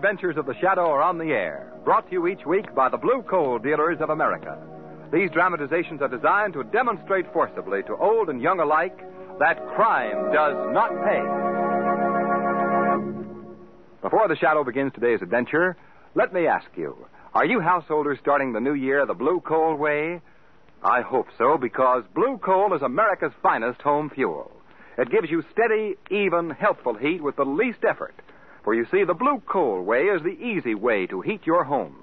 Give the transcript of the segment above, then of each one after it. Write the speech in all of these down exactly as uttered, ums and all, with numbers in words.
Adventures of the Shadow are on the air, brought to you each week by the Blue Coal Dealers of America. These dramatizations are designed to demonstrate forcibly to old and young alike that crime does not pay. Before the Shadow begins today's adventure, let me ask you, are you householders starting the new year the Blue Coal way? I hope so, because Blue Coal is America's finest home fuel. It gives you steady, even, helpful heat with the least effort. For you see, the Blue Coal way is the easy way to heat your home.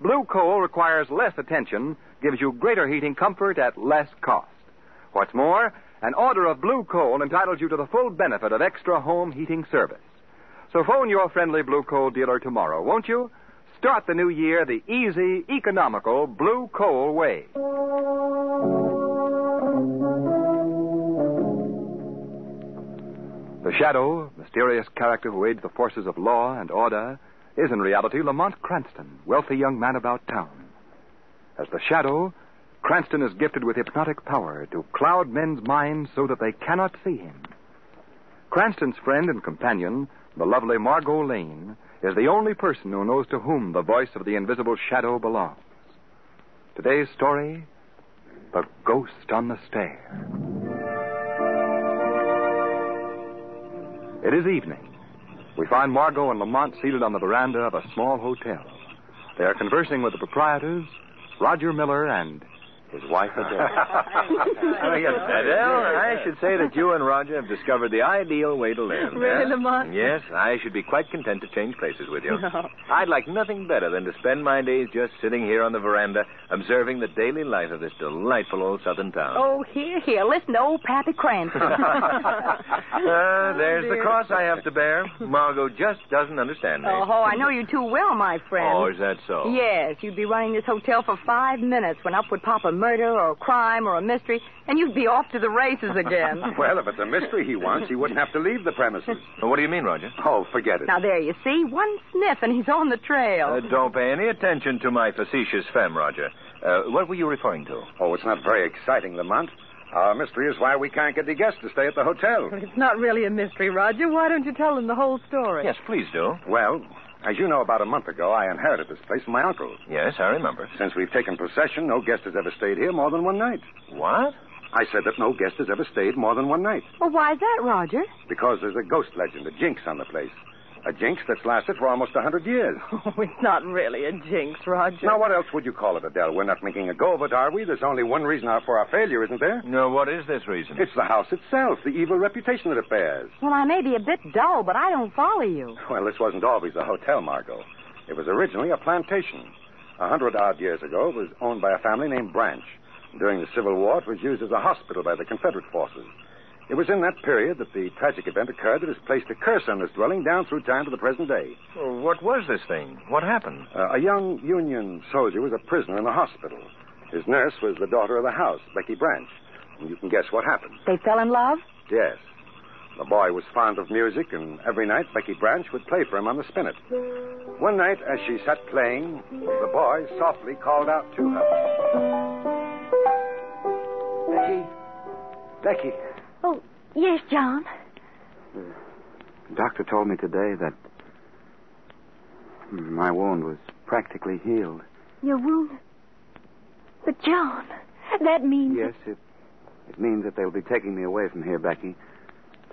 Blue Coal requires less attention, gives you greater heating comfort at less cost. What's more, an order of Blue Coal entitles you to the full benefit of extra home heating service. So phone your friendly Blue Coal dealer tomorrow, won't you? Start the new year the easy, economical Blue Coal way. The Shadow, mysterious character who aids the forces of law and order, is in reality Lamont Cranston, wealthy young man about town. As the Shadow, Cranston is gifted with hypnotic power to cloud men's minds so that they cannot see him. Cranston's friend and companion, the lovely Margot Lane, is the only person who knows to whom the voice of the invisible Shadow belongs. Today's story, The Ghost on the Stair. It is evening. We find Margot and Lamont seated on the veranda of a small hotel. They are conversing with the proprietors, Roger Miller, and his wife, Adele. Oh, yes, Adele, I should say that you and Roger have discovered the ideal way to live. Really, yeah? Lamont? Yes, I should be quite content to change places with you. No. I'd like nothing better than to spend my days just sitting here on the veranda, observing the daily life of this delightful old southern town. Oh, here, here. Listen to old Pappy Cranston. uh, there's oh, the cross I have to bear. Margot just doesn't understand me. Oh, I know you too well, my friend. Oh, is that so? Yes, you'd be running this hotel for five minutes when up would pop a murder or a crime or a mystery, and you'd be off to the races again. Well, if it's a mystery he wants, he wouldn't have to leave the premises. Well, what do you mean, Roger? Oh, forget it. Now, there you see. One sniff, and he's on the trail. Uh, don't pay any attention to my facetious femme, Roger. Uh, what were you referring to? Oh, it's not very exciting, Lamont. Our mystery is why we can't get the guests to stay at the hotel. Well, it's not really a mystery, Roger. Why don't you tell them the whole story? Yes, please do. Well, as you know, about a month ago, I inherited this place from my uncle. Yes, I remember. Since we've taken possession, no guest has ever stayed here more than one night. What? I said that no guest has ever stayed more than one night. Well, why is that, Roger? Because there's a ghost legend, a jinx on the place. A jinx that's lasted for almost a hundred years. Oh, it's not really a jinx, Roger. Now, what else would you call it, Adele? We're not making a go of it, are we? There's only one reason for our failure, isn't there? No, what is this reason? It's the house itself, the evil reputation that it bears. Well, I may be a bit dull, but I don't follow you. Well, this wasn't always a hotel, Margot. It was originally a plantation. A hundred odd years ago, it was owned by a family named Branch. During the Civil War, it was used as a hospital by the Confederate forces. It was in that period that the tragic event occurred that has placed a curse on this dwelling down through time to the present day. Well, what was this thing? What happened? Uh, a young Union soldier was a prisoner in a hospital. His nurse was the daughter of the house, Becky Branch. And you can guess what happened. They fell in love? Yes. The boy was fond of music, and every night Becky Branch would play for him on the spinet. One night, as she sat playing, the boy softly called out to her. Becky! Becky! Oh, yes, John. The doctor told me today that my wound was practically healed. Your wound? But, John, that means... Yes, it, it means that they'll be taking me away from here, Becky,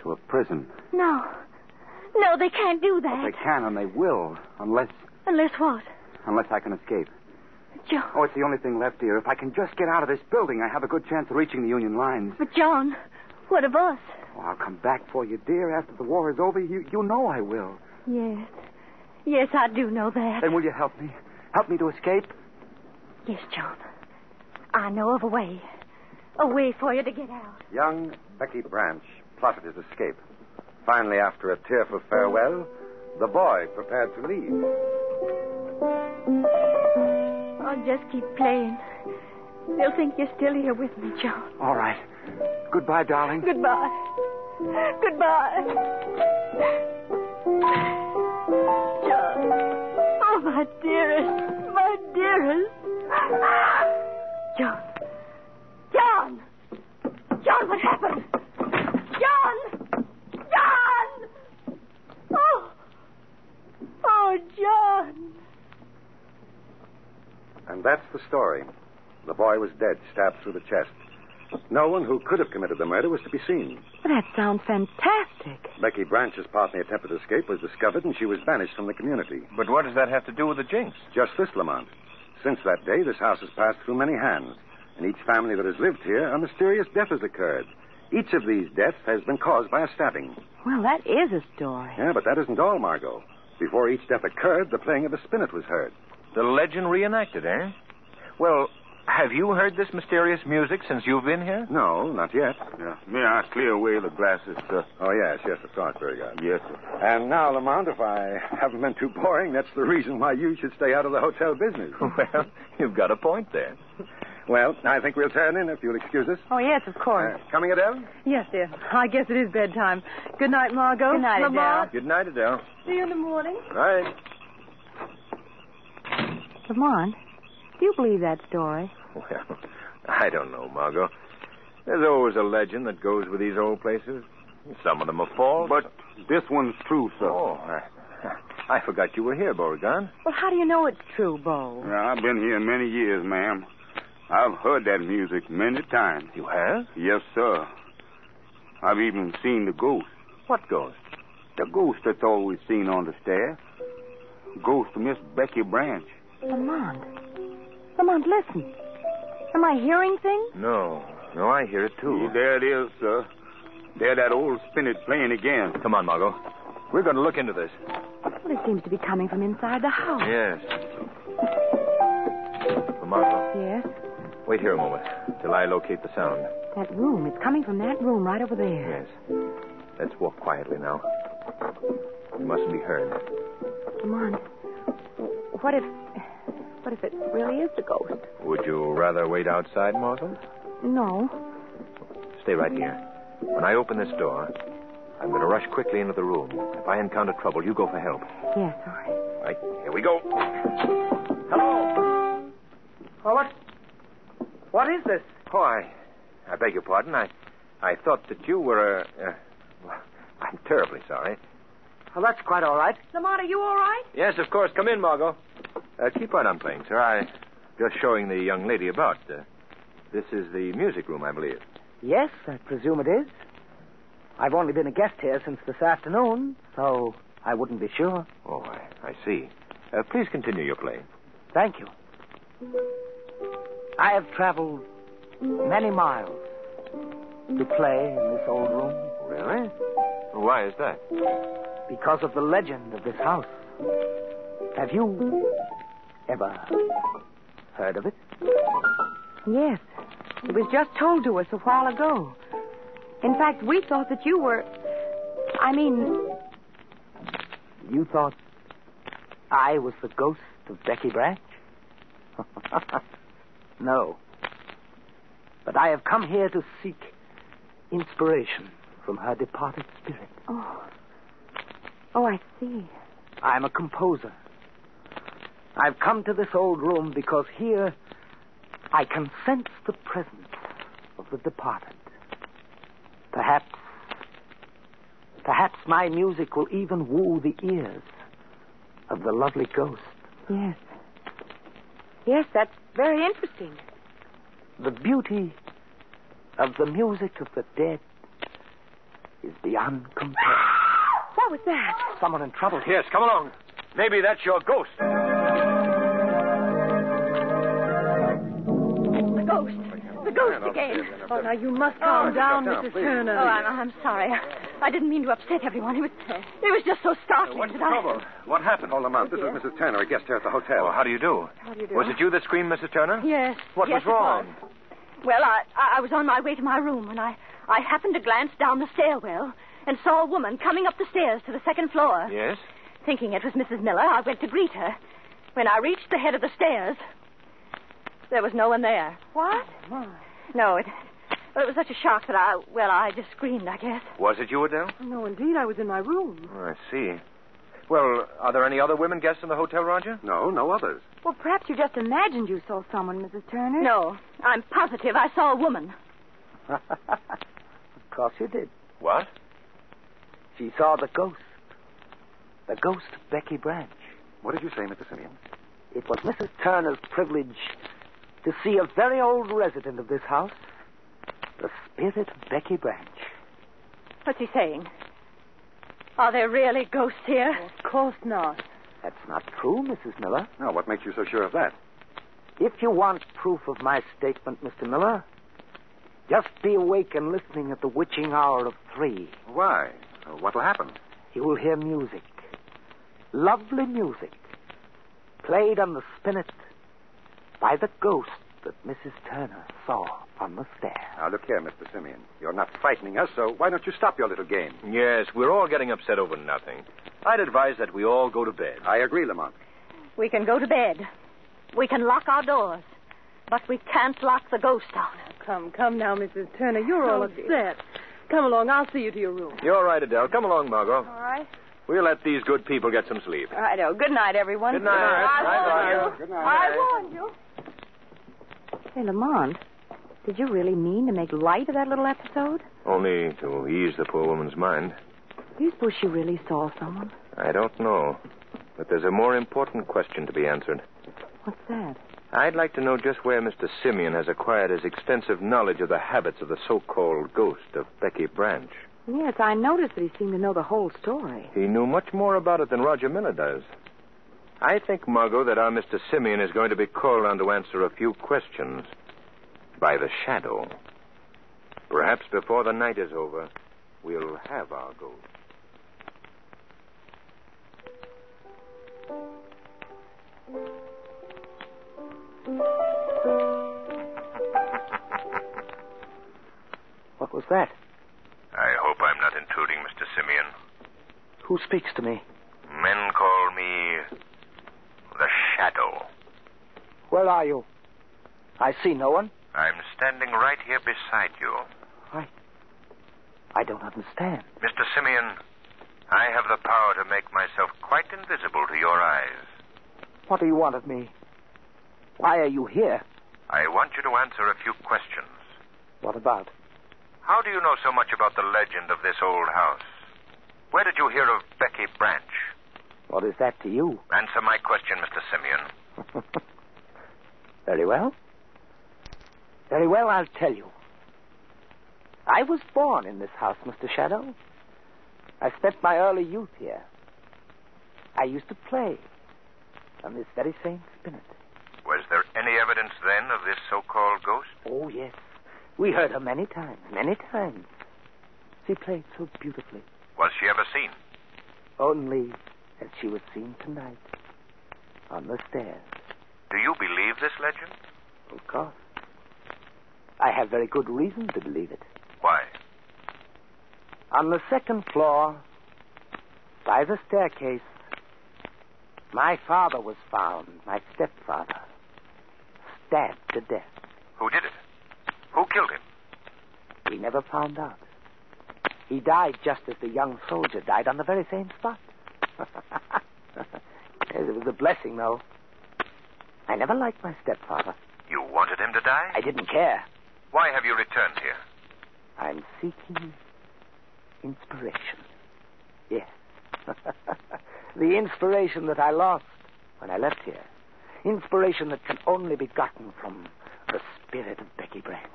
to a prison. No. No, they can't do that. But they can, and they will, unless... Unless what? Unless I can escape. John. Oh, it's the only thing left, dear. If I can just get out of this building, I have a good chance of reaching the Union lines. But, John, what of us? Oh, I'll come back for you, dear. After the war is over, you, you know I will. Yes. Yes, I do know that. Then will you help me? Help me to escape? Yes, John. I know of a way. A way for you to get out. Young Becky Branch plotted his escape. Finally, after a tearful farewell, the boy prepared to leave. I'll just keep playing. They'll think you're still here with me, John. All right. Goodbye, darling. Goodbye. Goodbye. John. Oh, my dearest. My dearest. John. John! John, what happened? John! John! Oh! Oh, John! And that's the story. The boy was dead, stabbed through the chest. No one who could have committed the murder was to be seen. That sounds fantastic. Becky Branch's part in the attempted escape was discovered, and she was banished from the community. But what does that have to do with the jinx? Just this, Lamont. Since that day, this house has passed through many hands. In each family that has lived here, a mysterious death has occurred. Each of these deaths has been caused by a stabbing. Well, that is a story. Yeah, but that isn't all, Margot. Before each death occurred, the playing of a spinet was heard. The legend reenacted, eh? Well, have you heard this mysterious music since you've been here? No, not yet. Yeah. May I clear away the glasses, sir? Oh, yes, yes, of course, Beauregard. Yes, sir. And now, Lamont, if I haven't been too boring, that's the reason why you should stay out of the hotel business. Well, you've got a point there. Well, I think we'll turn in if you'll excuse us. Oh, yes, of course. Uh, coming, Adele? Yes, dear. I guess it is bedtime. Good night, Margot. Good night, Lamont. Adele. Good night, Adele. See you in the morning. All right. Lamont, do you believe that story? Well, I don't know, Margot. There's always a legend that goes with these old places. Some of them are false. But this one's true, sir. Oh, I, I forgot you were here, Beauregard. Well, how do you know it's true, Beau? Well, I've been here many years, ma'am. I've heard that music many times. You have? Yes, sir. I've even seen the ghost. What ghost? The ghost that's always seen on the stair. Ghost of Miss Becky Branch. Lamont. Lamont, listen. Am I hearing things? No. No, I hear it, too. Yeah, there it is, sir. There, that old spinet playing again. Come on, Margot. We're going to look into this. Well, it seems to be coming from inside the house. Yes. Lamont. Yes? Wait here a moment till I locate the sound. That room. It's coming from that room right over there. Yes. Let's walk quietly now. It mustn't be heard. Lamont, what if... What if it really is the ghost? Would you rather wait outside, Margot? No. Stay right here. When I open this door, I'm going to rush quickly into the room. If I encounter trouble, you go for help. Yes, all right. All right, here we go. Hello. Oh, what? What is this? Oh, I, I beg your pardon. I, I thought that you were a... Uh, well, I'm terribly sorry. Well, that's quite all right. Lamont, are you all right? Yes, of course. Come in, Margot. Uh, keep on playing, sir. I'm just showing the young lady about. Uh, this is the music room, I believe. Yes, I presume it is. I've only been a guest here since this afternoon, so I wouldn't be sure. Oh, I, I see. Uh, please continue your play. Thank you. I have traveled many miles to play in this old room. Really? Why is that? Because of the legend of this house. Have you ever heard of it? Yes. It was just told to us a while ago. In fact, we thought that you were... I mean... You thought I was the ghost of Becky Branch? No. But I have come here to seek inspiration from her departed spirit. Oh. Oh, I see. I'm a composer. I've come to this old room because here I can sense the presence of the departed. Perhaps, perhaps my music will even woo the ears of the lovely ghost. Yes. Yes, that's very interesting. The beauty of the music of the dead is beyond compare. What was that? Someone in trouble. Yes, come along. Maybe that's your ghost. closed again. Oh, now you must calm down, Missus Turner. Oh, I'm, I'm sorry. I didn't mean to upset everyone. It was, it was just so startling. What's the trouble? What happened? Oh, Lamont, this is Missus Turner, a guest here at the hotel. Oh, how do you do? How do you do? Was it you that screamed, Missus Turner? Yes. What was wrong? Well, I, I was on my way to my room when I, I happened to glance down the stairwell and saw a woman coming up the stairs to the second floor. Yes? Thinking it was Missus Miller, I went to greet her. When I reached the head of the stairs, there was no one there. What? No, it, it was such a shock that I, well, I just screamed, I guess. Was it you, Adele? No, indeed, I was in my room. Oh, I see. Well, are there any other women guests in the hotel, Roger? No, no others. Well, perhaps you just imagined you saw someone, Missus Turner. No, I'm positive I saw a woman. Of course you did. What? She saw the ghost. The ghost of Becky Branch. What did you say, Mister Simeon? It was Missus Turner's privilege to see a very old resident of this house, the spirit of Becky Branch. What's he saying? Are there really ghosts here? Oh, of course not. That's not true, Missus Miller. Now, what makes you so sure of that? If you want proof of my statement, Mister Miller, just be awake and listening at the witching hour of three. Why? What'll happen? You will hear music. Lovely music. Played on the spinet by the ghost that Missus Turner saw on the stair. Now, look here, Mister Simeon. You're not frightening us, so why don't you stop your little game? Yes, we're all getting upset over nothing. I'd advise that we all go to bed. I agree, Lamont. We can go to bed. We can lock our doors. But we can't lock the ghost out. Come, come now, Missus Turner. You're all oh, upset. Dear. Come along. I'll see you to your room. You're right, Adele. Come along, Margot. All right. We'll let these good people get some sleep. I know. Good night, everyone. Good night. Good night. I warned you. Good night. I warned you. Hey, Lamont, did you really mean to make light of that little episode? Only to ease the poor woman's mind. Do you suppose she really saw someone? I don't know. But there's a more important question to be answered. What's that? I'd like to know just where Mister Simeon has acquired his extensive knowledge of the habits of the so-called ghost of Becky Branch. Yes, I noticed that he seemed to know the whole story. He knew much more about it than Roger Miller does. I think, Margot, that our Mister Simeon is going to be called on to answer a few questions by the Shadow. Perhaps before the night is over, we'll have our ghost. What was that? I hope I'm not intruding, Mister Simeon. Who speaks to me? Men call me the Shadow. Where are you? I see no one. I'm standing right here beside you. I... I don't understand. Mister Simeon, I have the power to make myself quite invisible to your eyes. What do you want of me? Why are you here? I want you to answer a few questions. What about? How do you know so much about the legend of this old house? Where did you hear of Becky Branch? What is that to you? Answer my question, Mister Simeon. Very well. Very well, I'll tell you. I was born in this house, Mister Shadow. I spent my early youth here. I used to play on this very same spinet. Was there any evidence then of this so-called ghost? Oh, yes. We heard her many times, many times. She played so beautifully. Was she ever seen? Only as she was seen tonight, on the stairs. Do you believe this legend? Of course. I have very good reason to believe it. Why? On the second floor, by the staircase, my father was found, my stepfather, stabbed to death. Who did it? Who killed him? We never found out. He died just as the young soldier died on the very same spot. It was a blessing, though. I never liked my stepfather. You wanted him to die? I didn't care. Why have you returned here? I'm seeking inspiration. Yes. The inspiration that I lost when I left here. Inspiration that can only be gotten from the spirit of Becky Branch.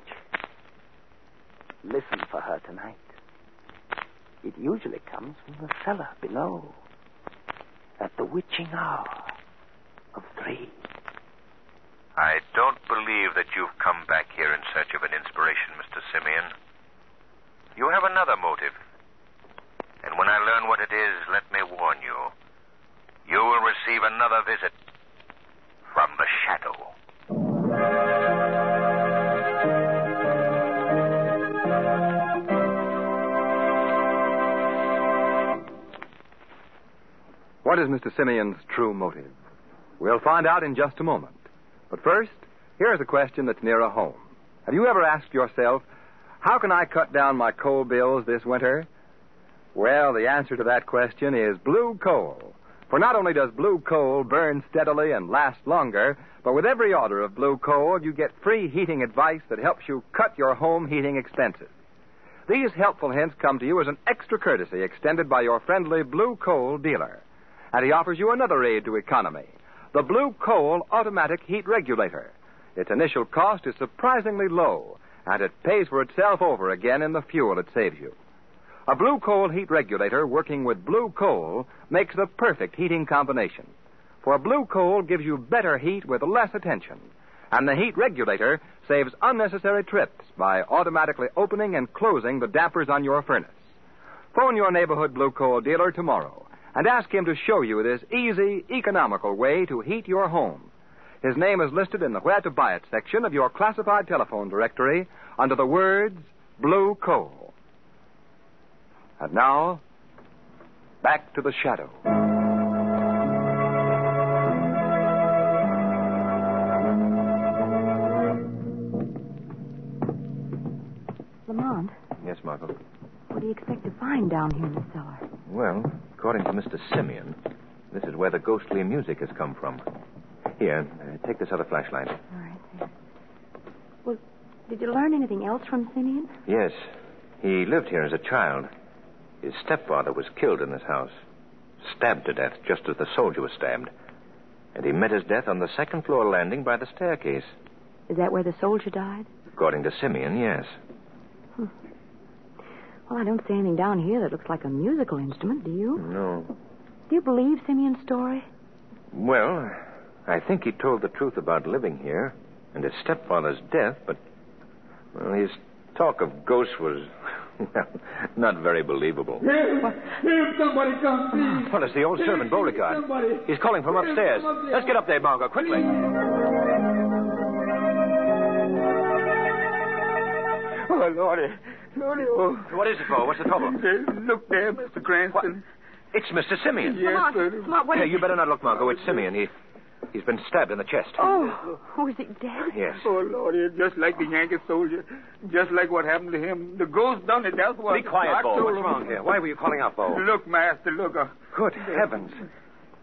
Listen for her tonight. It usually comes from the cellar below at the witching hour of three. I don't believe that you've come back here in search much of an inspiration, Mister Simeon. You have another motive. And when I learn what it is, let me warn you. You will receive another visit from the Shadow. What is Mister Simeon's true motive? We'll find out in just a moment. But first, here's a question that's nearer home. Have you ever asked yourself, how can I cut down my coal bills this winter? Well, the answer to that question is blue coal. For not only does blue coal burn steadily and last longer, but with every order of blue coal, you get free heating advice that helps you cut your home heating expenses. These helpful hints come to you as an extra courtesy extended by your friendly blue coal dealer. And he offers you another aid to economy, the Blue Coal Automatic Heat Regulator. Its initial cost is surprisingly low, and it pays for itself over again in the fuel it saves you. A Blue Coal Heat Regulator working with blue coal makes the perfect heating combination. For blue coal gives you better heat with less attention, and the heat regulator saves unnecessary trips by automatically opening and closing the dampers on your furnace. Phone your neighborhood blue coal dealer tomorrow and ask him to show you this easy, economical way to heat your home. His name is listed in the Where to Buy It section of your classified telephone directory under the words Blue Coal. And now, back to the Shadow. Lamont. Yes, Margot. What do you expect to find down here in the cellar? Well, according to Mister Simeon, this is where the ghostly music has come from. Here, uh, take this other flashlight. All right, thanks. Well, did you learn anything else from Simeon? Yes. He lived here as a child. His stepfather was killed in this house, stabbed to death just as the soldier was stabbed. And he met his death on the second floor landing by the staircase. Is that where the soldier died? According to Simeon, yes. Hmm. Well, I don't see anything down here that looks like a musical instrument, do you? No. Do you believe Simeon's story? Well, I think he told the truth about living here and his stepfather's death, but well, his talk of ghosts was, well, not very believable. Here, here, somebody come, please. Well, it's the old servant, Beauregard. He's calling from upstairs. Let's get up there, Margot, quickly. Oh, Lordy. Lordy, oh. What is it for? What's the trouble? Look there, Mister Cranston. What? It's Mister Simeon. Yes, Lamont, Lamont, what is... hey, you better not look, Margot. It's Simeon. He, he's been stabbed in the chest. Oh, oh, is he dead? Yes. Oh, Lordy, just like the Yankee soldier. Just like what happened to him. The ghost done it, that's what... Be quiet, Bo. What's wrong here? Why were you calling out, Bo? Look, Master, look. Uh... Good heavens.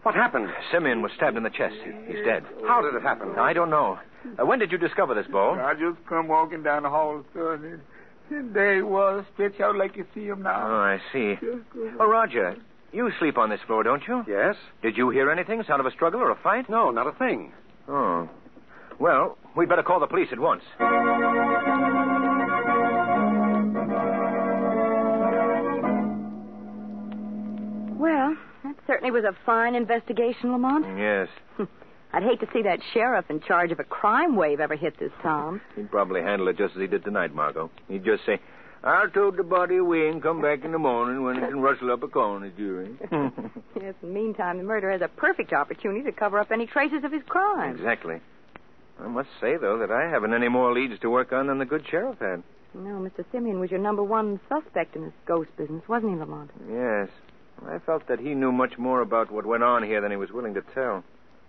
What happened? Simeon was stabbed in the chest. He, he's dead. How did it happen? I don't know. Uh, when did you discover this, Bo? I just come walking down the hall, sir, and... and there he was, stretched out like you see him now. Oh, I see. Oh, Roger, you sleep on this floor, don't you? Yes. Did you hear anything? Sound of a struggle or a fight? No, not a thing. Oh. Well, we'd better call the police at once. Well, that certainly was a fine investigation, Lamont. Yes. I'd hate to see that sheriff in charge of a crime wave ever hit this town. He'd probably handle it just as he did tonight, Margot. He'd just say, I'll tote the body away and come back in the morning when it can rustle up a coroner's jury. Yes, and meantime, the murderer has a perfect opportunity to cover up any traces of his crime. Exactly. I must say, though, that I haven't any more leads to work on than the good sheriff had. No, Mister Simeon was your number one suspect in this ghost business, wasn't he, Lamont? Yes. I felt that he knew much more about what went on here than he was willing to tell.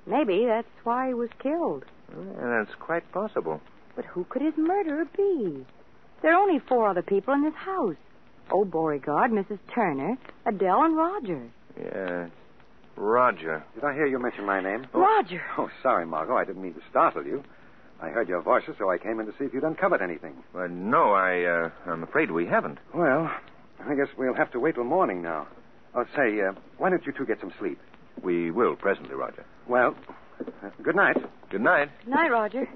Maybe that's why he was killed. Well, that's quite possible. But who could his murderer be? There are only four other people in this house. Old Beauregard, Missus Turner, Adele, and Roger. Yes. Roger. Did I hear you mention my name? Oh. Roger. Oh, sorry, Margot. I didn't mean to startle you. I heard your voices, so I came in to see if you'd uncovered anything. Well, no, I, uh, I'm afraid we haven't. Well, I guess we'll have to wait till morning now. Oh, say, uh, why don't you two get some sleep? We will presently, Roger. Well, uh, good night. Good night. Good night, Roger.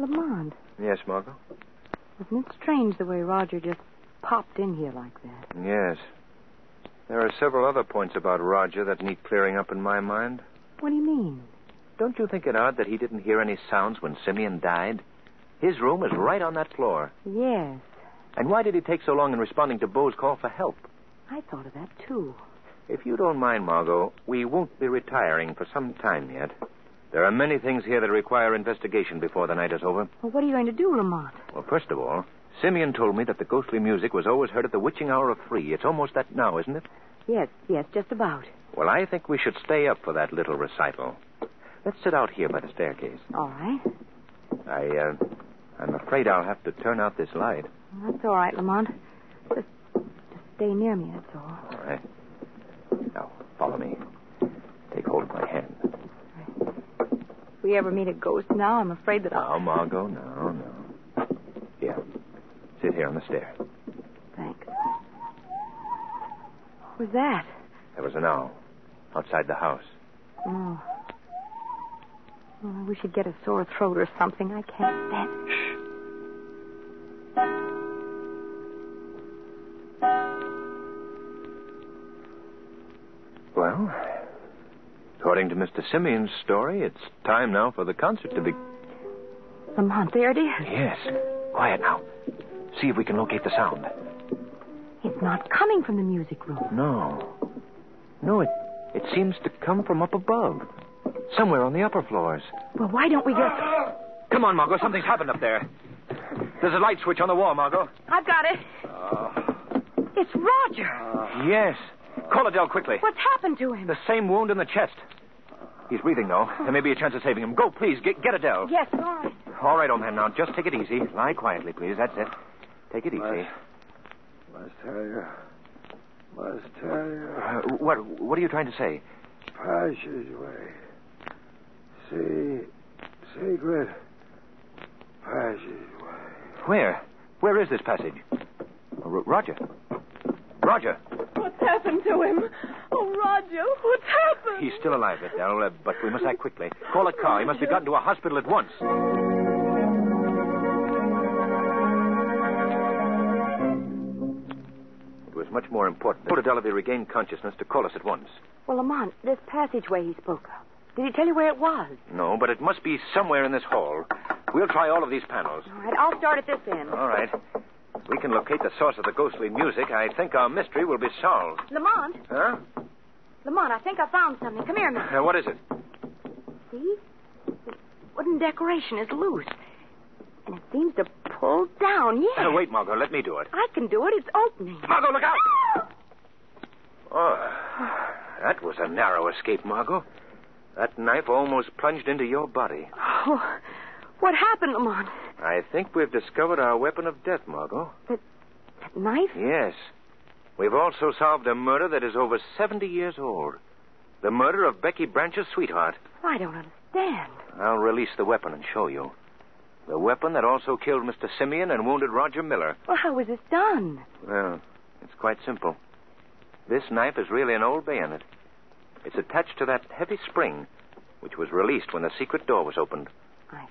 Lamont. Yes, Margot? Isn't it strange the way Roger just popped in here like that? Yes. There are several other points about Roger that need clearing up in my mind. What do you mean? Don't you think it odd that he didn't hear any sounds when Simeon died? His room is right on that floor. Yes. And why did he take so long in responding to Beau's call for help? I thought of that, too. If you don't mind, Margot, we won't be retiring for some time yet. There are many things here that require investigation before the night is over. Well, what are you going to do, Lamont? Well, first of all, Simeon told me that the ghostly music was always heard at the witching hour of three. It's almost that now, isn't it? Yes, yes, just about. Well, I think we should stay up for that little recital. Let's sit out here by the staircase. All right. I, uh, I'm afraid I'll have to turn out this light. That's all right, Lamont. Just, just stay near me, that's all. All right. Now, follow me. Take hold of my hand. Right. If we ever meet a ghost now, I'm afraid that I'll... Now, Margot, no, no. Here. Sit here on the stair. Thanks. What was that? There was an owl outside the house. Oh. Oh, we should get a sore throat or something. I can't bet. Shh. Well, according to Mister Simeon's story, it's time now for the concert to be... Lamont, there it is. Yes. Quiet now. See if we can locate the sound. It's not coming from the music room. No. No, it, it seems to come from up above. Somewhere on the upper floors. Well, why don't we get... Come on, Margot. Something's happened up there. There's a light switch on the wall, Margot. I've got it. Uh... It's Roger. Uh... Yes. Call Adele quickly. What's happened to him? The same wound in the chest. He's breathing, though. There may be a chance of saving him. Go, please. Get, get Adele. Yes, all right. All right, old man. Now, just take it easy. Lie quietly, please. That's it. Take it easy. Must, must tell you. Must tell you. Uh, what, what are you trying to say? Passageway. Se- secret passageway. Where? Where is this passage? R- Roger. Roger. What's happened to him? Oh, Roger, what's happened? He's still alive, Adele, uh, but we must act quickly. Call a car. He must be gotten to a hospital at once. It was much more important for Adele, if he regained consciousness, to call us at once. Well, Lamont, this passageway he spoke of. Did he tell you where it was? No, but it must be somewhere in this hall. We'll try all of these panels. All right, I'll start at this end. All right. If we can locate the source of the ghostly music, I think our mystery will be solved. Lamont? Huh? Lamont, I think I found something. Come here, mister. Uh, what is it? See? The wooden decoration is loose. And it seems to pull down, yes. Uh, wait, Margot, let me do it. I can do it. It's opening. Margot, look out! Oh, that was a narrow escape, Margot. That knife almost plunged into your body. Oh, what happened, Lamont? I think we've discovered our weapon of death, Margot. That, that knife? Yes. We've also solved a murder that is over seventy years old. The murder of Becky Branch's sweetheart. I don't understand. I'll release the weapon and show you. The weapon that also killed Mister Simeon and wounded Roger Miller. Well, how was this done? Well, it's quite simple. This knife is really an old bayonet. It's attached to that heavy spring, which was released when the secret door was opened. I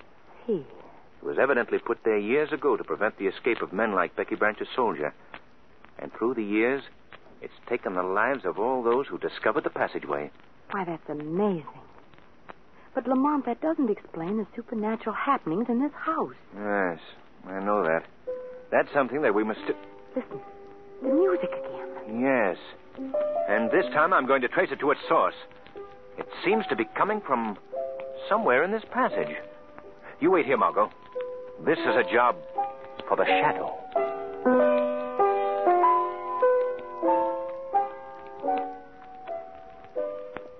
see. It was evidently put there years ago to prevent the escape of men like Becky Branch's soldier. And through the years, it's taken the lives of all those who discovered the passageway. Why, that's amazing. But, Lamont, that doesn't explain the supernatural happenings in this house. Yes, I know that. That's something that we must... Listen, the music again. Yes. And this time I'm going to trace it to its source. It seems to be coming from somewhere in this passage. You wait here, Margot. This is a job for the Shadow.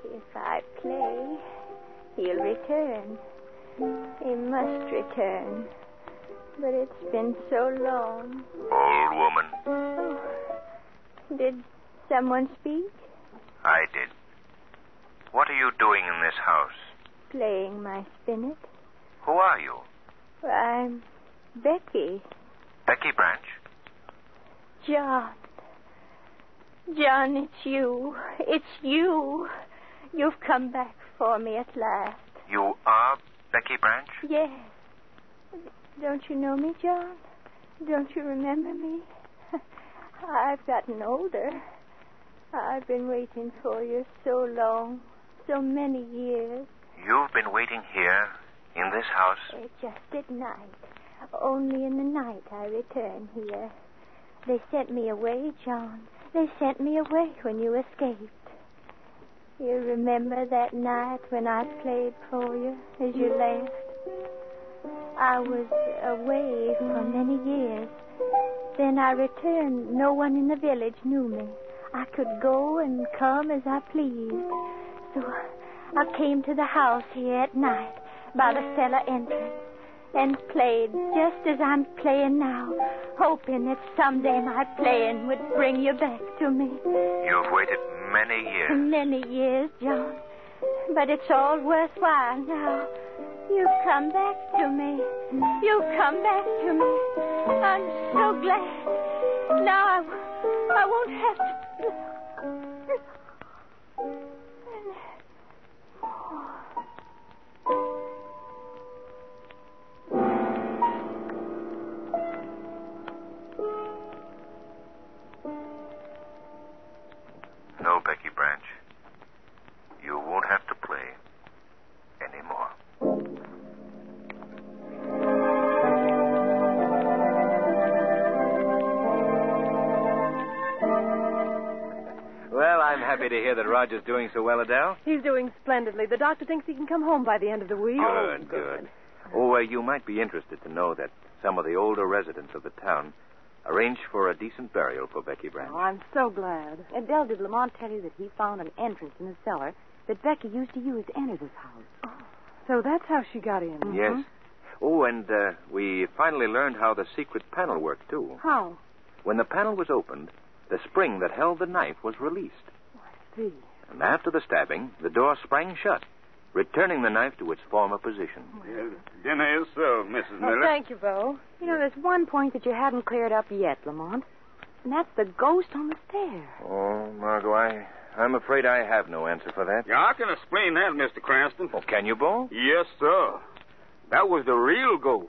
If I play, he'll return. He must return. But it's been so long. Old woman. Oh. Did... someone speak? I did. What are you doing in this house? Playing my spinet. Who are you? Well, I'm Becky. Becky Branch. John. John, it's you. It's you. You've come back for me at last. You are Becky Branch? Yes. Don't you know me, John? Don't you remember me? I've gotten older. I've been waiting for you so long, so many years. You've been waiting here, in this house? Uh, just at night. Only in the night I return here. They sent me away, John. They sent me away when you escaped. You remember that night when I played for you as you left? I was away for many years. Then I returned. No one in the village knew me. I could go and come as I pleased. So I came to the house here at night by the cellar entrance and played just as I'm playing now, hoping that someday my playing would bring you back to me. You've waited many years. Many years, John. But it's all worthwhile now. You've come back to me. You've come back to me. I'm so glad. Now I, w- I won't have to... No, Becky Branch. You won't have to play anymore. Well, I'm happy to hear that Roger's doing so well, Adele. He's doing splendidly. The doctor thinks he can come home by the end of the week. Good, good. Oh, uh, you might be interested to know that some of the older residents of the town arranged for a decent burial for Becky Branch. Oh, I'm so glad. Adele, did Lamont tell you that he found an entrance in the cellar that Becky used to use to enter this house? Oh. So that's how she got in. Mm-hmm. Yes. Oh, and uh, we finally learned how the secret panel worked, too. How? When the panel was opened, the spring that held the knife was released. I see. And after the stabbing, the door sprang shut, returning the knife to its former position. Well, dinner is served, Missus Miller. Oh, thank you, Bo. You know, there's one point that you haven't cleared up yet, Lamont, and that's the ghost on the stair. Oh, Margot, I, I'm afraid I have no answer for that. Yeah, I can explain that, Mister Cranston. Oh, can you, Bo? Yes, sir. That was the real ghost.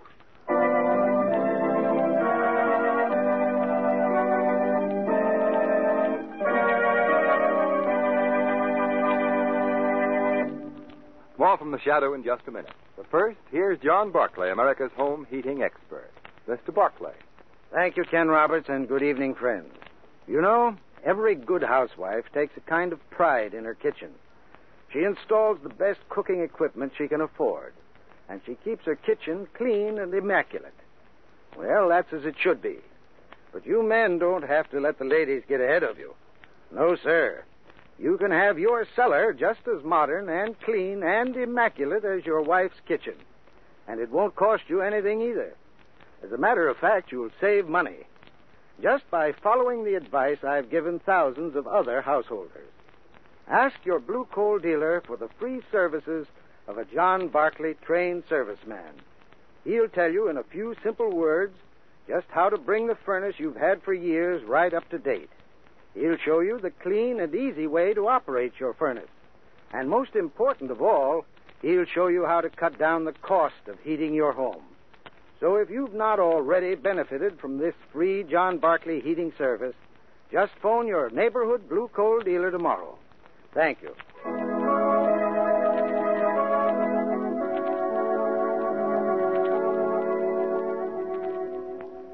More from The Shadow in just a minute. But first, here's John Barclay, America's home heating expert. Mister Barclay. Thank you, Ken Roberts, and good evening, friends. You know, every good housewife takes a kind of pride in her kitchen. She installs the best cooking equipment she can afford, and she keeps her kitchen clean and immaculate. Well, that's as it should be. But you men don't have to let the ladies get ahead of you. No, sir. You can have your cellar just as modern and clean and immaculate as your wife's kitchen. And it won't cost you anything either. As a matter of fact, you'll save money just by following the advice I've given thousands of other householders. Ask your Blue Coal dealer for the free services of a John Barclay trained serviceman. He'll tell you in a few simple words just how to bring the furnace you've had for years right up to date. He'll show you the clean and easy way to operate your furnace. And most important of all, he'll show you how to cut down the cost of heating your home. So if you've not already benefited from this free John Barclay heating service, just phone your neighborhood Blue Coal dealer tomorrow. Thank you.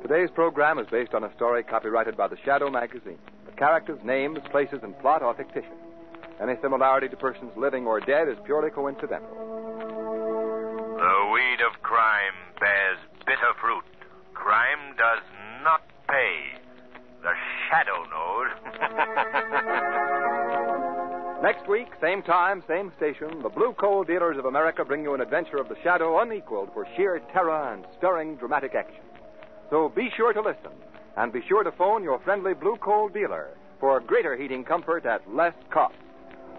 Today's program is based on a story copyrighted by The Shadow Magazine. The characters, names, places, and plot are fictitious. Any similarity to persons living or dead is purely coincidental. The weed of crime bears bitter fruit. Crime does not pay. The Shadow knows. Next week, same time, same station, the Blue Coal Dealers of America bring you an adventure of The Shadow unequaled for sheer terror and stirring dramatic action. So be sure to listen, and be sure to phone your friendly Blue Coal dealer for greater heating comfort at less cost.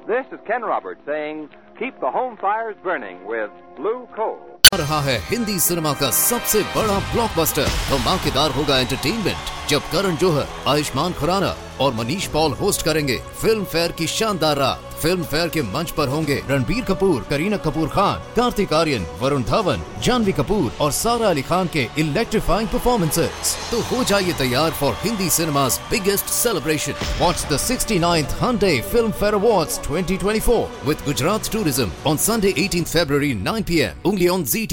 This is Ken Roberts saying, keep the home fires burning with Blue Coal. रहा है Hindi cinema का सबसे बड़ा blockbuster धमाकेदार होगा entertainment जब करण जौहर, आयुष्मान खुराना और Manish Paul host करेंगे फिल्म फेयर की शानदार रात फिल्म फेयर के मंच पर होंगे रणबीर कपूर, करीना कपूर खान, कार्तिक आर्यन, वरुण धवन, जानवी कपूर और सारा अली खान के इलेक्ट्रीफाइंग परफॉर्मेंसेस। तो हो जाइए तैयार for Hindi cinema's biggest celebration. Watch the sixty-ninth Hyundai Film Fair Awards twenty twenty-four with Gujarat Tourism on Sunday eighteenth February nine p m only on Z T V.